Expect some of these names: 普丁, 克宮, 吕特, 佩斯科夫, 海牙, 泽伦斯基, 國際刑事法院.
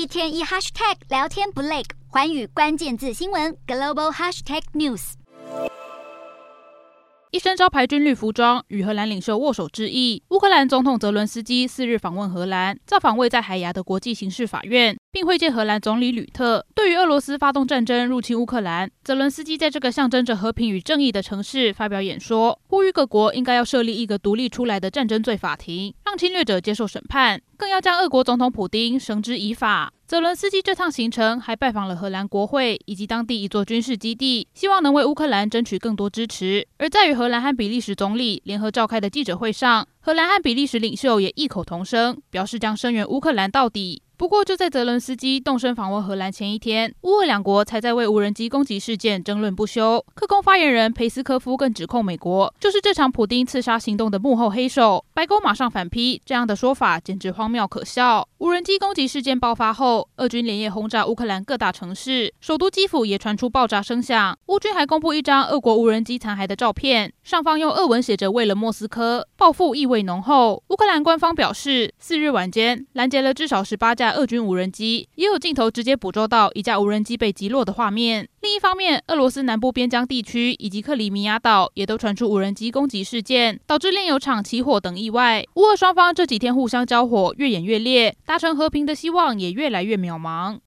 一天一 hashtag 聊天不累，寰宇关键字新闻 global hashtag news。一身招牌军绿服装，与荷兰领袖握手致意。乌克兰总统泽伦斯基4日访问荷兰，造访位在海牙的国际刑事法院，并会见荷兰总理吕特。对于俄罗斯发动战争入侵乌克兰，泽伦斯基在这个象征着和平与正义的城市发表演说，呼吁各国应该要设立一个独立出来的战争罪法庭，让侵略者接受审判，更要将俄国总统普丁绳之以法。泽伦斯基这趟行程还拜访了荷兰国会以及当地一座军事基地，希望能为乌克兰争取更多支持。而在与荷兰和比利时总理联合召开的记者会上，荷兰和比利时领袖也异口同声，表示将声援乌克兰到底。不过就在泽伦斯基动身访问荷兰前一天，乌俄两国才在为无人机攻击事件争论不休。克宫发言人佩斯科夫更指控美国就是这场普丁刺杀行动的幕后黑手，白宫马上反批这样的说法简直荒谬可笑。无人机攻击事件爆发后，俄军连夜轰炸乌克兰各大城市，首都基辅也传出爆炸声响。乌军还公布一张俄国无人机残骸的照片，上方用俄文写着为了莫斯科，报复意味浓厚。乌克兰官方表示，4日晚间拦截了至少18架俄军无人机，也有镜头直接捕捉到一架无人机被击落的画面。另一方面，俄罗斯南部边疆地区以及克里米亚岛也都传出无人机攻击事件，导致炼油厂起火等意外。乌俄双方这几天互相交火，越演越烈，达成和平的希望也越来越渺茫。